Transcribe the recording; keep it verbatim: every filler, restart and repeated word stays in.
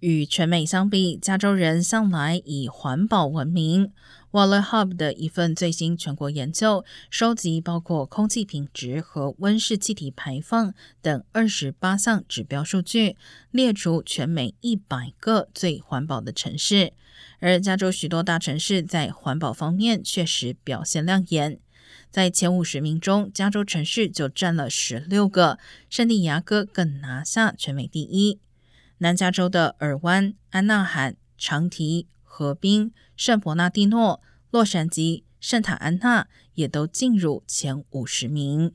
与全美相比，加州人向来以环保闻名。Wallet Hub 的一份最新全国研究，收集包括空气品质和温室气体排放等二十八项指标数据，列出全美一百个最环保的城市。而加州许多大城市在环保方面确实表现亮眼。在前五十名中，加州城市就占了十六个，圣地牙哥更拿下全美第一。南加州的尔湾、安纳罕、长堤、河滨、圣伯纳蒂诺、洛杉矶、圣塔安娜也都进入前五十名。